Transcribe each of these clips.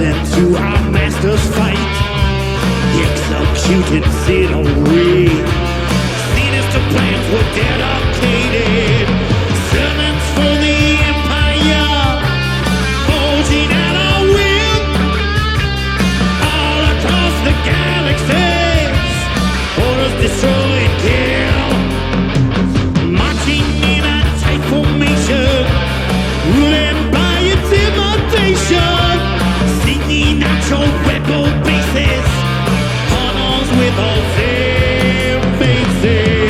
them to our master's fight, executed Zinori. Sinister plans were dedicated, servants for the empire, forging out our will all across the galaxies, orders destroy and kill, marching in a tight formation, ruling by intimidation, seeking out your rebel bases, honors with all their faces.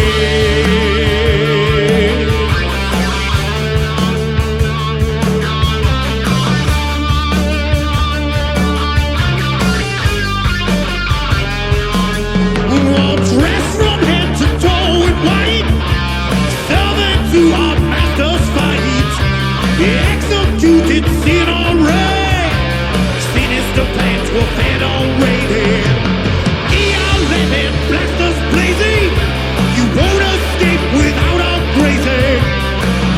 All dressed from head to toe in white, servant to our master's fight, executed sin already. The plans were federated, ER-11 blasters blazing, you won't escape without a grazing,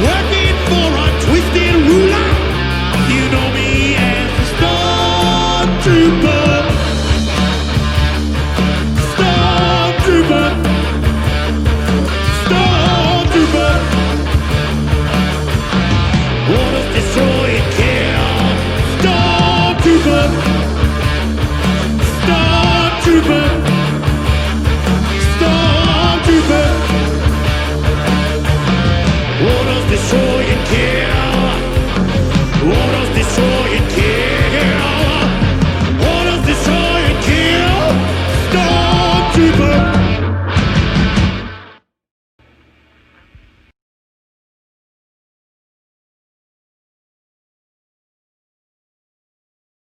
working for a twisted ruler, you know me as a Stormtrooper, Stormtrooper, Stormtrooper, orders destroy and kill, Stormtrooper, Stormtrooper.